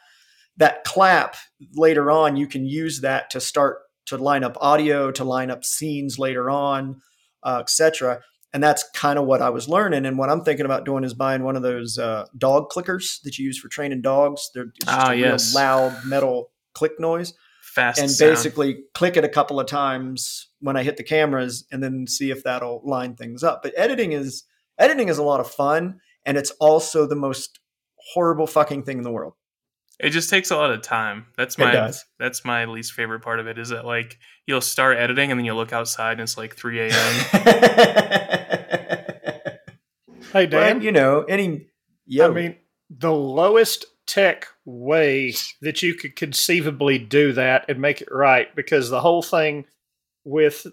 That clap later on, you can use that to start to line up audio, to line up scenes later on, etc. And that's kind of what I was learning. And what I'm thinking about doing is buying one of those dog clickers that you use for training dogs. They're just real loud metal click noise. Fast and sound. Basically click it a couple of times when I hit the cameras and then see if that'll line things up. But editing is a lot of fun, and it's also the most horrible fucking thing in the world. It just takes a lot of time. That's my least favorite part of it, is that like you'll start editing and then you'll look outside and it's like 3 a.m. Hey, Dan. Well, you know, I mean, the lowest tech way that you could conceivably do that and make it right, because the whole thing with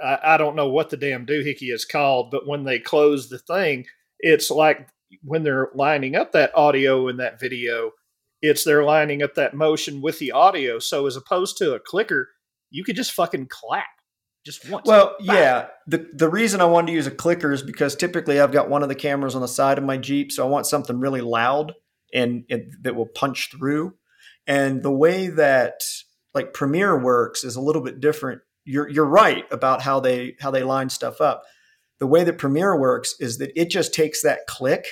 I don't know what the damn doohickey is called, but when they close the thing, it's like when they're lining up that audio and that video, it's they're lining up that motion with the audio. So as opposed to a clicker, you could just fucking clap just once. Well, yeah. The reason I wanted to use a clicker is because typically I've got one of the cameras on the side of my Jeep, so I want something really loud and that will punch through. And the way that like Premiere works is a little bit different. You're right about how they line stuff up. The way that Premiere works is that it just takes that click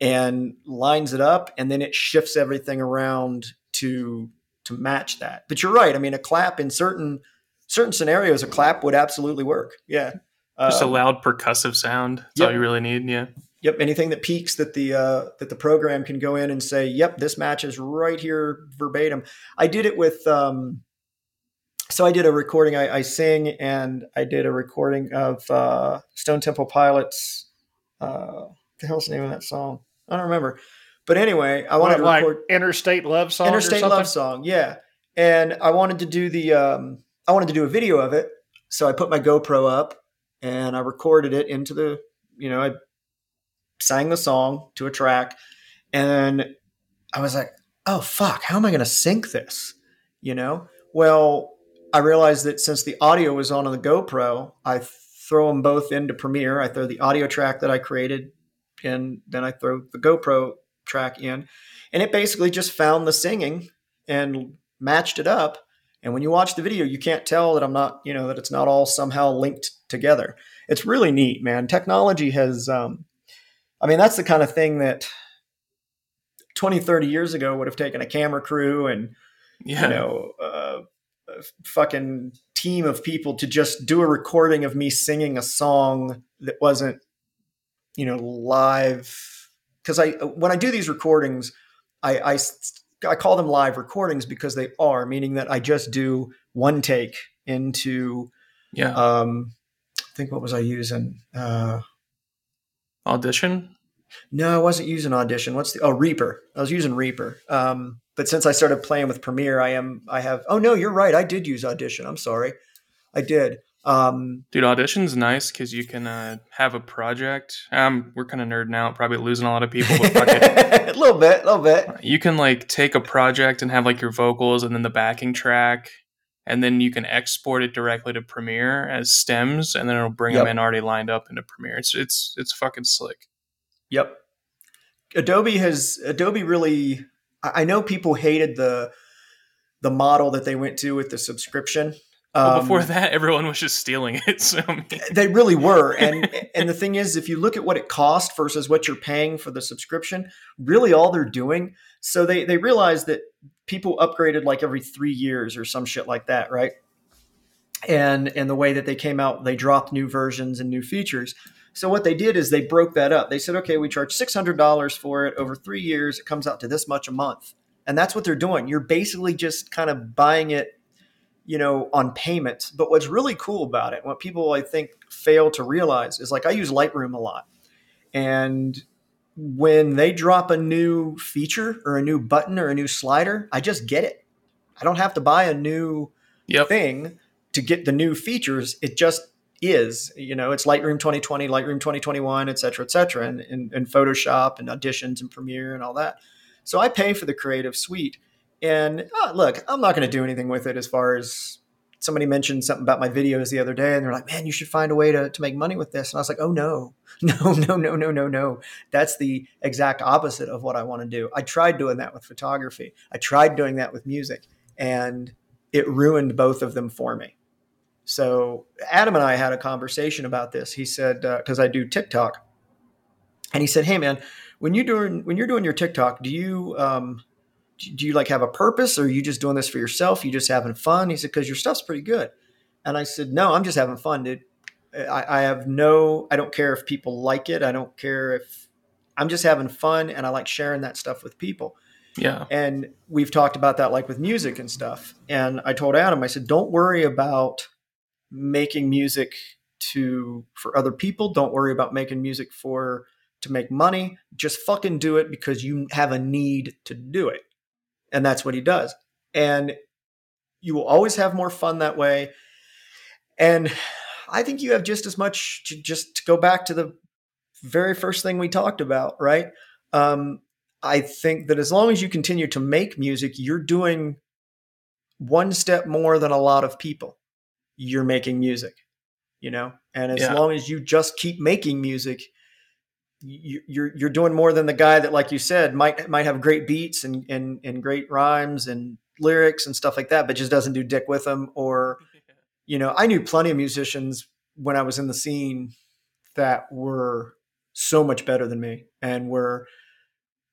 and lines it up, and then it shifts everything around to match that. But you're right. I mean, a clap in certain scenarios, a clap would absolutely work. Yeah. Just a loud percussive sound. That's all you really need. Yeah. Yep. Anything that peaks that the program can go in and say, yep, this matches right here verbatim. I did it with, so I did a recording. I sing, and I did a recording of Stone Temple Pilots. The hell's the name of that song? I don't remember. But anyway, I wanted to record Interstate Love Song. Interstate Love Song. Yeah. And I wanted to do a video of it. So I put my GoPro up and I recorded it into the, you know, I sang the song to a track, and I was like, oh fuck, how am I going to sync this? You know? Well, I realized that since the audio was on the GoPro, I throw them both into Premiere. I throw the audio track that I created, and then I throw the GoPro track in, and it basically just found the singing and matched it up. And when you watch the video, you can't tell that I'm not, you know, that it's not all somehow linked together. It's really neat, man. Technology has, I mean, that's the kind of thing that 20, 30 years ago would have taken a camera crew and, you know, a fucking team of people to just do a recording of me singing a song that wasn't, you know, live. Because when I do these recordings, I call them live recordings because they are, meaning that I just do one take into, I think, what was I using? Audition? No, I wasn't using Audition. Reaper. I was using Reaper. But since I started playing with Premiere, oh no, you're right. I did use Audition. I'm sorry. I did. Dude, Audition's nice because you can have a project. We're kind of nerding out, probably losing a lot of people. But fuck it. A little bit. You can like take a project and have like your vocals and then the backing track, and then you can export it directly to Premiere as stems, and then it'll bring them in already lined up into Premiere. It's fucking slick. Yep. Adobe really. I know people hated the model that they went to with the subscription. Well, before that, everyone was just stealing it. So they really were. And the thing is, if you look at what it cost versus what you're paying for the subscription, really all they're doing. So they realized that people upgraded like every 3 years or some shit like that, right? And the way that they came out, they dropped new versions and new features. So what they did is they broke that up. They said, okay, we charge $600 for it over 3 years. It comes out to this much a month. And that's what they're doing. You're basically just kind of buying it, you know, on payments. But what's really cool about it, what people I think fail to realize is like I use Lightroom a lot. And when they drop a new feature or a new button or a new slider, I just get it. I don't have to buy a new thing to get the new features. It just is, you know, it's Lightroom 2020, Lightroom 2021, et cetera, and Photoshop and Auditions and Premiere and all that. So I pay for the creative suite. And look, I'm not going to do anything with it as far as somebody mentioned something about my videos the other day and they're like, man, you should find a way to make money with this. And I was like, oh, no. That's the exact opposite of what I want to do. I tried doing that with photography. I tried doing that with music, and it ruined both of them for me. So Adam and I had a conversation about this. He said, because I do TikTok, and he said, hey, man, when you're doing your TikTok, do you like have a purpose, or are you just doing this for yourself? You just having fun? He said, because your stuff's pretty good. And I said, no, I'm just having fun, dude. I don't care if people like it. I don't care if I'm just having fun, and I like sharing that stuff with people. Yeah. And we've talked about that, like with music and stuff. And I told Adam, I said, don't worry about making music for other people. Don't worry about making music to make money. Just fucking do it because you have a need to do it. And that's what he does. And you will always have more fun that way. And I think you have just as much to go back to the very first thing we talked about, right? I think that as long as you continue to make music, you're doing one step more than a lot of people. You're making music, you know? And as long as you just keep making music, you're doing more than the guy that, like you said, might have great beats and great rhymes and lyrics and stuff like that, but just doesn't do dick with them. Or, you know, I knew plenty of musicians when I was in the scene that were so much better than me and were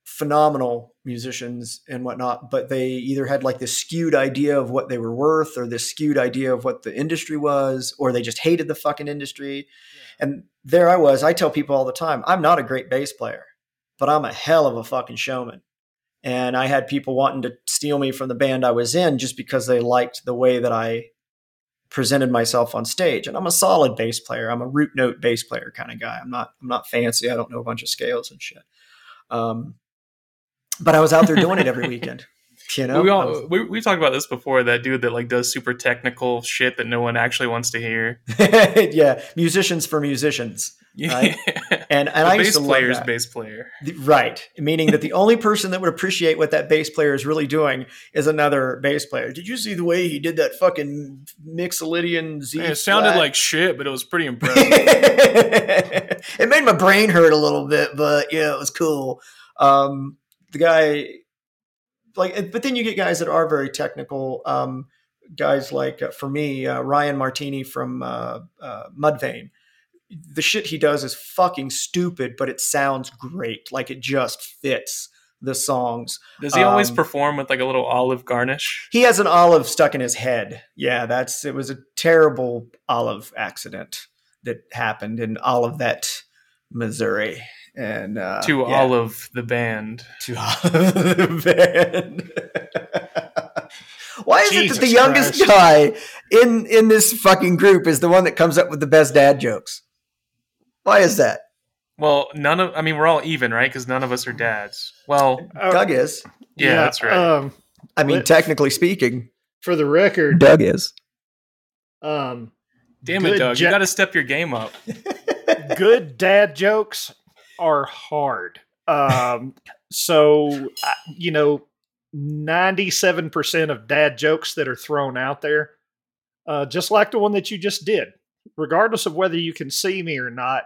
phenomenal musicians and whatnot, but they either had like this skewed idea of what they were worth, or this skewed idea of what the industry was, or they just hated the fucking industry. Yeah. And there I was. I tell people all the time, I'm not a great bass player, but I'm a hell of a fucking showman. And I had people wanting to steal me from the band I was in just because they liked the way that I presented myself on stage. And I'm a solid bass player. I'm a root note bass player kind of guy. I'm not fancy. I don't know a bunch of scales and shit. But I was out there doing it every weekend. You know, we talked about this before. That dude that like does super technical shit that no one actually wants to hear. Yeah, musicians for musicians. Right? Yeah. And I used to love that. Bass player. Right, meaning that the only person that would appreciate what that bass player is really doing is another bass player. Did you see the way he did that fucking mixolydian Z? Man, it sounded like shit, but it was pretty impressive. It made my brain hurt a little bit, but yeah, it was cool. The guy, like, but then you get guys that are very technical. Guys like, for me, Ryan Martini from Mudvayne. The shit he does is fucking stupid, but it sounds great. Like, it just fits the songs. Does he always perform with like a little olive garnish? He has an olive stuck in his head. Yeah, it was a terrible olive accident that happened in Olivet, Missouri. And Olive the band. To Olive the band. Why is Jesus it that the youngest guy in this fucking group is the one that comes up with the best dad jokes? Why is that? Well, we're all even, right? Because none of us are dads. Well, Doug is. Yeah, that's right. Technically speaking. For the record, Doug is. Damn it, Doug. You got to step your game up. Good dad jokes are hard. So, you know, 97% of dad jokes that are thrown out there, just like the one that you just did, regardless of whether you can see me or not,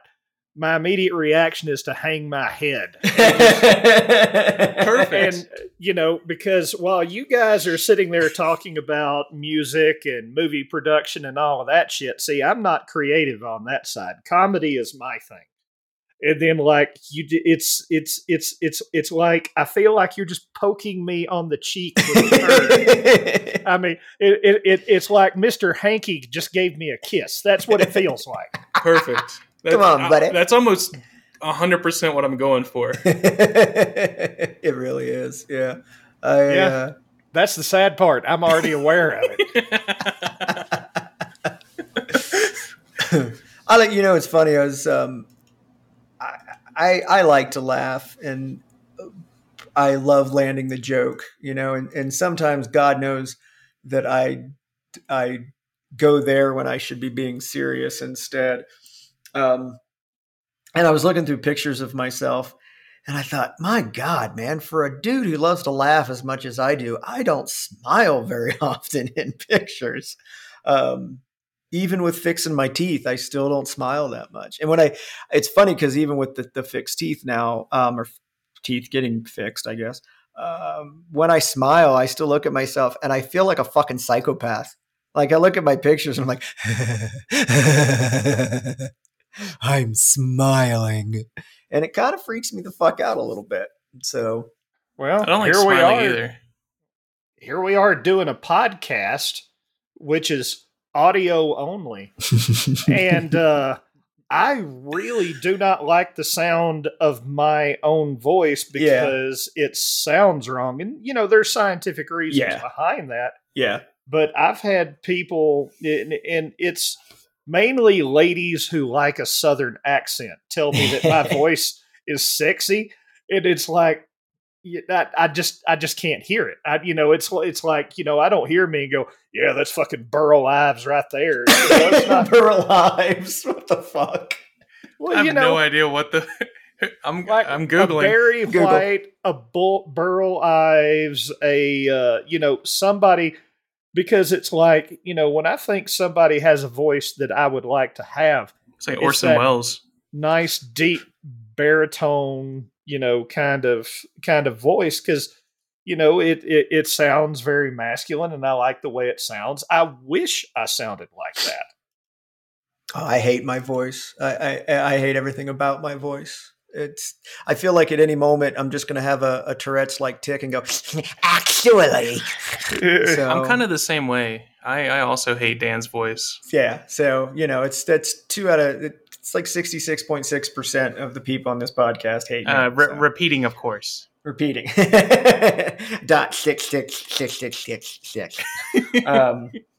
my immediate reaction is to hang my head. Perfect. And, you know, because while you guys are sitting there talking about music and movie production and all of that shit, see, I'm not creative on that side. Comedy is my thing. And then, like, it's like I feel like you're just poking me on the cheek with a turn. I mean, it's like Mr. Hankey just gave me a kiss. That's what it feels like. Perfect. Come on, buddy. That's almost 100% what I'm going for. It really is. Yeah. That's the sad part. I'm already aware of it. I'll let you know. It's funny. I was. I like to laugh, and I love landing the joke, you know, and sometimes God knows that I go there when I should be being serious instead. And I was looking through pictures of myself, And I thought, my God, man, for a dude who loves to laugh as much as I do, I don't smile very often in pictures. Even with fixing my teeth, I still don't smile that much. And when it's funny because even with the fixed teeth now, or teeth getting fixed, I guess, when I smile, I still look at myself and I feel like a fucking psychopath. Like I look at my pictures and I'm like, I'm smiling. And it kind of freaks me the fuck out a little bit. So, well, I don't like smiling either. Here we are doing a podcast, which is audio only. And I really do not like the sound of my own voice because it sounds wrong. And, you know, there's scientific reasons behind that. Yeah. But I've had people, and it's mainly ladies who like a Southern accent tell me that my voice is sexy, and it's like I just can't hear it. It's like, you know, I don't hear me and go, yeah, that's fucking Burl Ives right there. You know, it's not Burl Ives. What the fuck? Well, I have no idea what the. I'm googling. Barry White, Burl Ives, somebody. Because it's like, you know, when I think somebody has a voice that I would like to have, it's like Orson Welles, nice deep baritone, you know, kind of voice. Because, you know, it sounds very masculine, and I like the way it sounds. I wish I sounded like that. Oh, I hate my voice. I hate everything about my voice. I feel like at any moment I'm just going to have a Tourette's like tick and go, actually. So, I'm kind of the same way. I also hate Dan's voice. Yeah. So, you know, that's it's like 66.6% of the people on this podcast hate me. Repeating, of course. Repeating. .66666.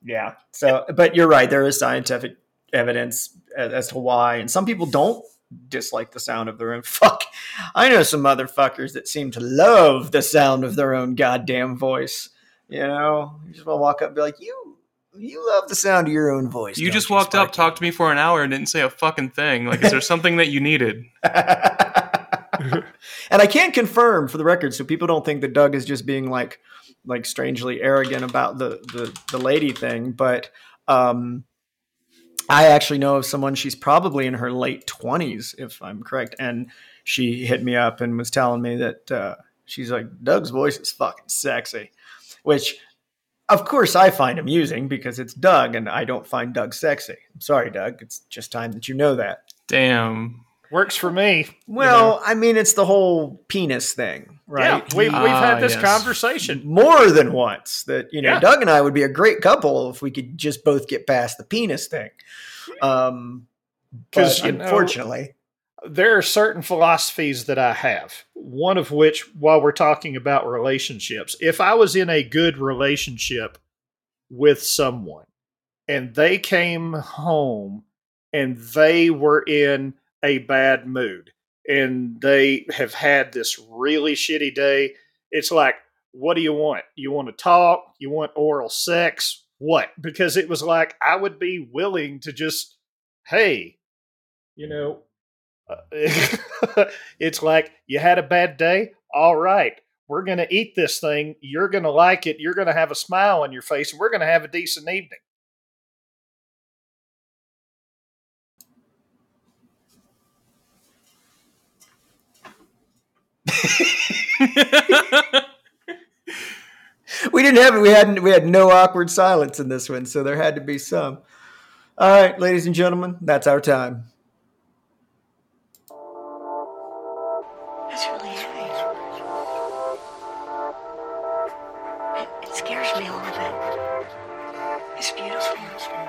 Yeah. So, but you're right. There is scientific evidence as to why. And some people don't dislike the sound of their own. Fuck, I know some motherfuckers that seem to love the sound of their own goddamn voice. You know, you just want to walk up and be like, you love the sound of your own voice. You just walked up, talked to me for an hour and didn't say a fucking thing. Like, is there something that you needed? And I can confirm for the record, so people don't think that Doug is just being like strangely arrogant about the lady thing, but I actually know of someone, she's probably in her late 20s, if I'm correct. And she hit me up and was telling me that she's like, Doug's voice is fucking sexy, which of course I find amusing because it's Doug and I don't find Doug sexy. I'm sorry, Doug. It's just time that you know that. Damn. Works for me. Well, you know. I mean, it's the whole penis thing, right? Yeah, we've had this conversation more than once that, you know, Doug and I would be a great couple if we could just both get past the penis thing. Because unfortunately, there are certain philosophies that I have, one of which, while we're talking about relationships, if I was in a good relationship with someone and they came home and they were in a bad mood and they have had this really shitty day, it's like, what do you want? You want to talk? You want oral sex? What? Because it was like, I would be willing to just, hey, you know, it's like, you had a bad day. All right. We're going to eat this thing. You're going to like it. You're going to have a smile on your face. And we're going to have a decent evening. We didn't have it. We had no awkward silence in this one, so there had to be some. All right, ladies and gentlemen, that's our time. That's really strange. It scares me a little bit. It's beautiful.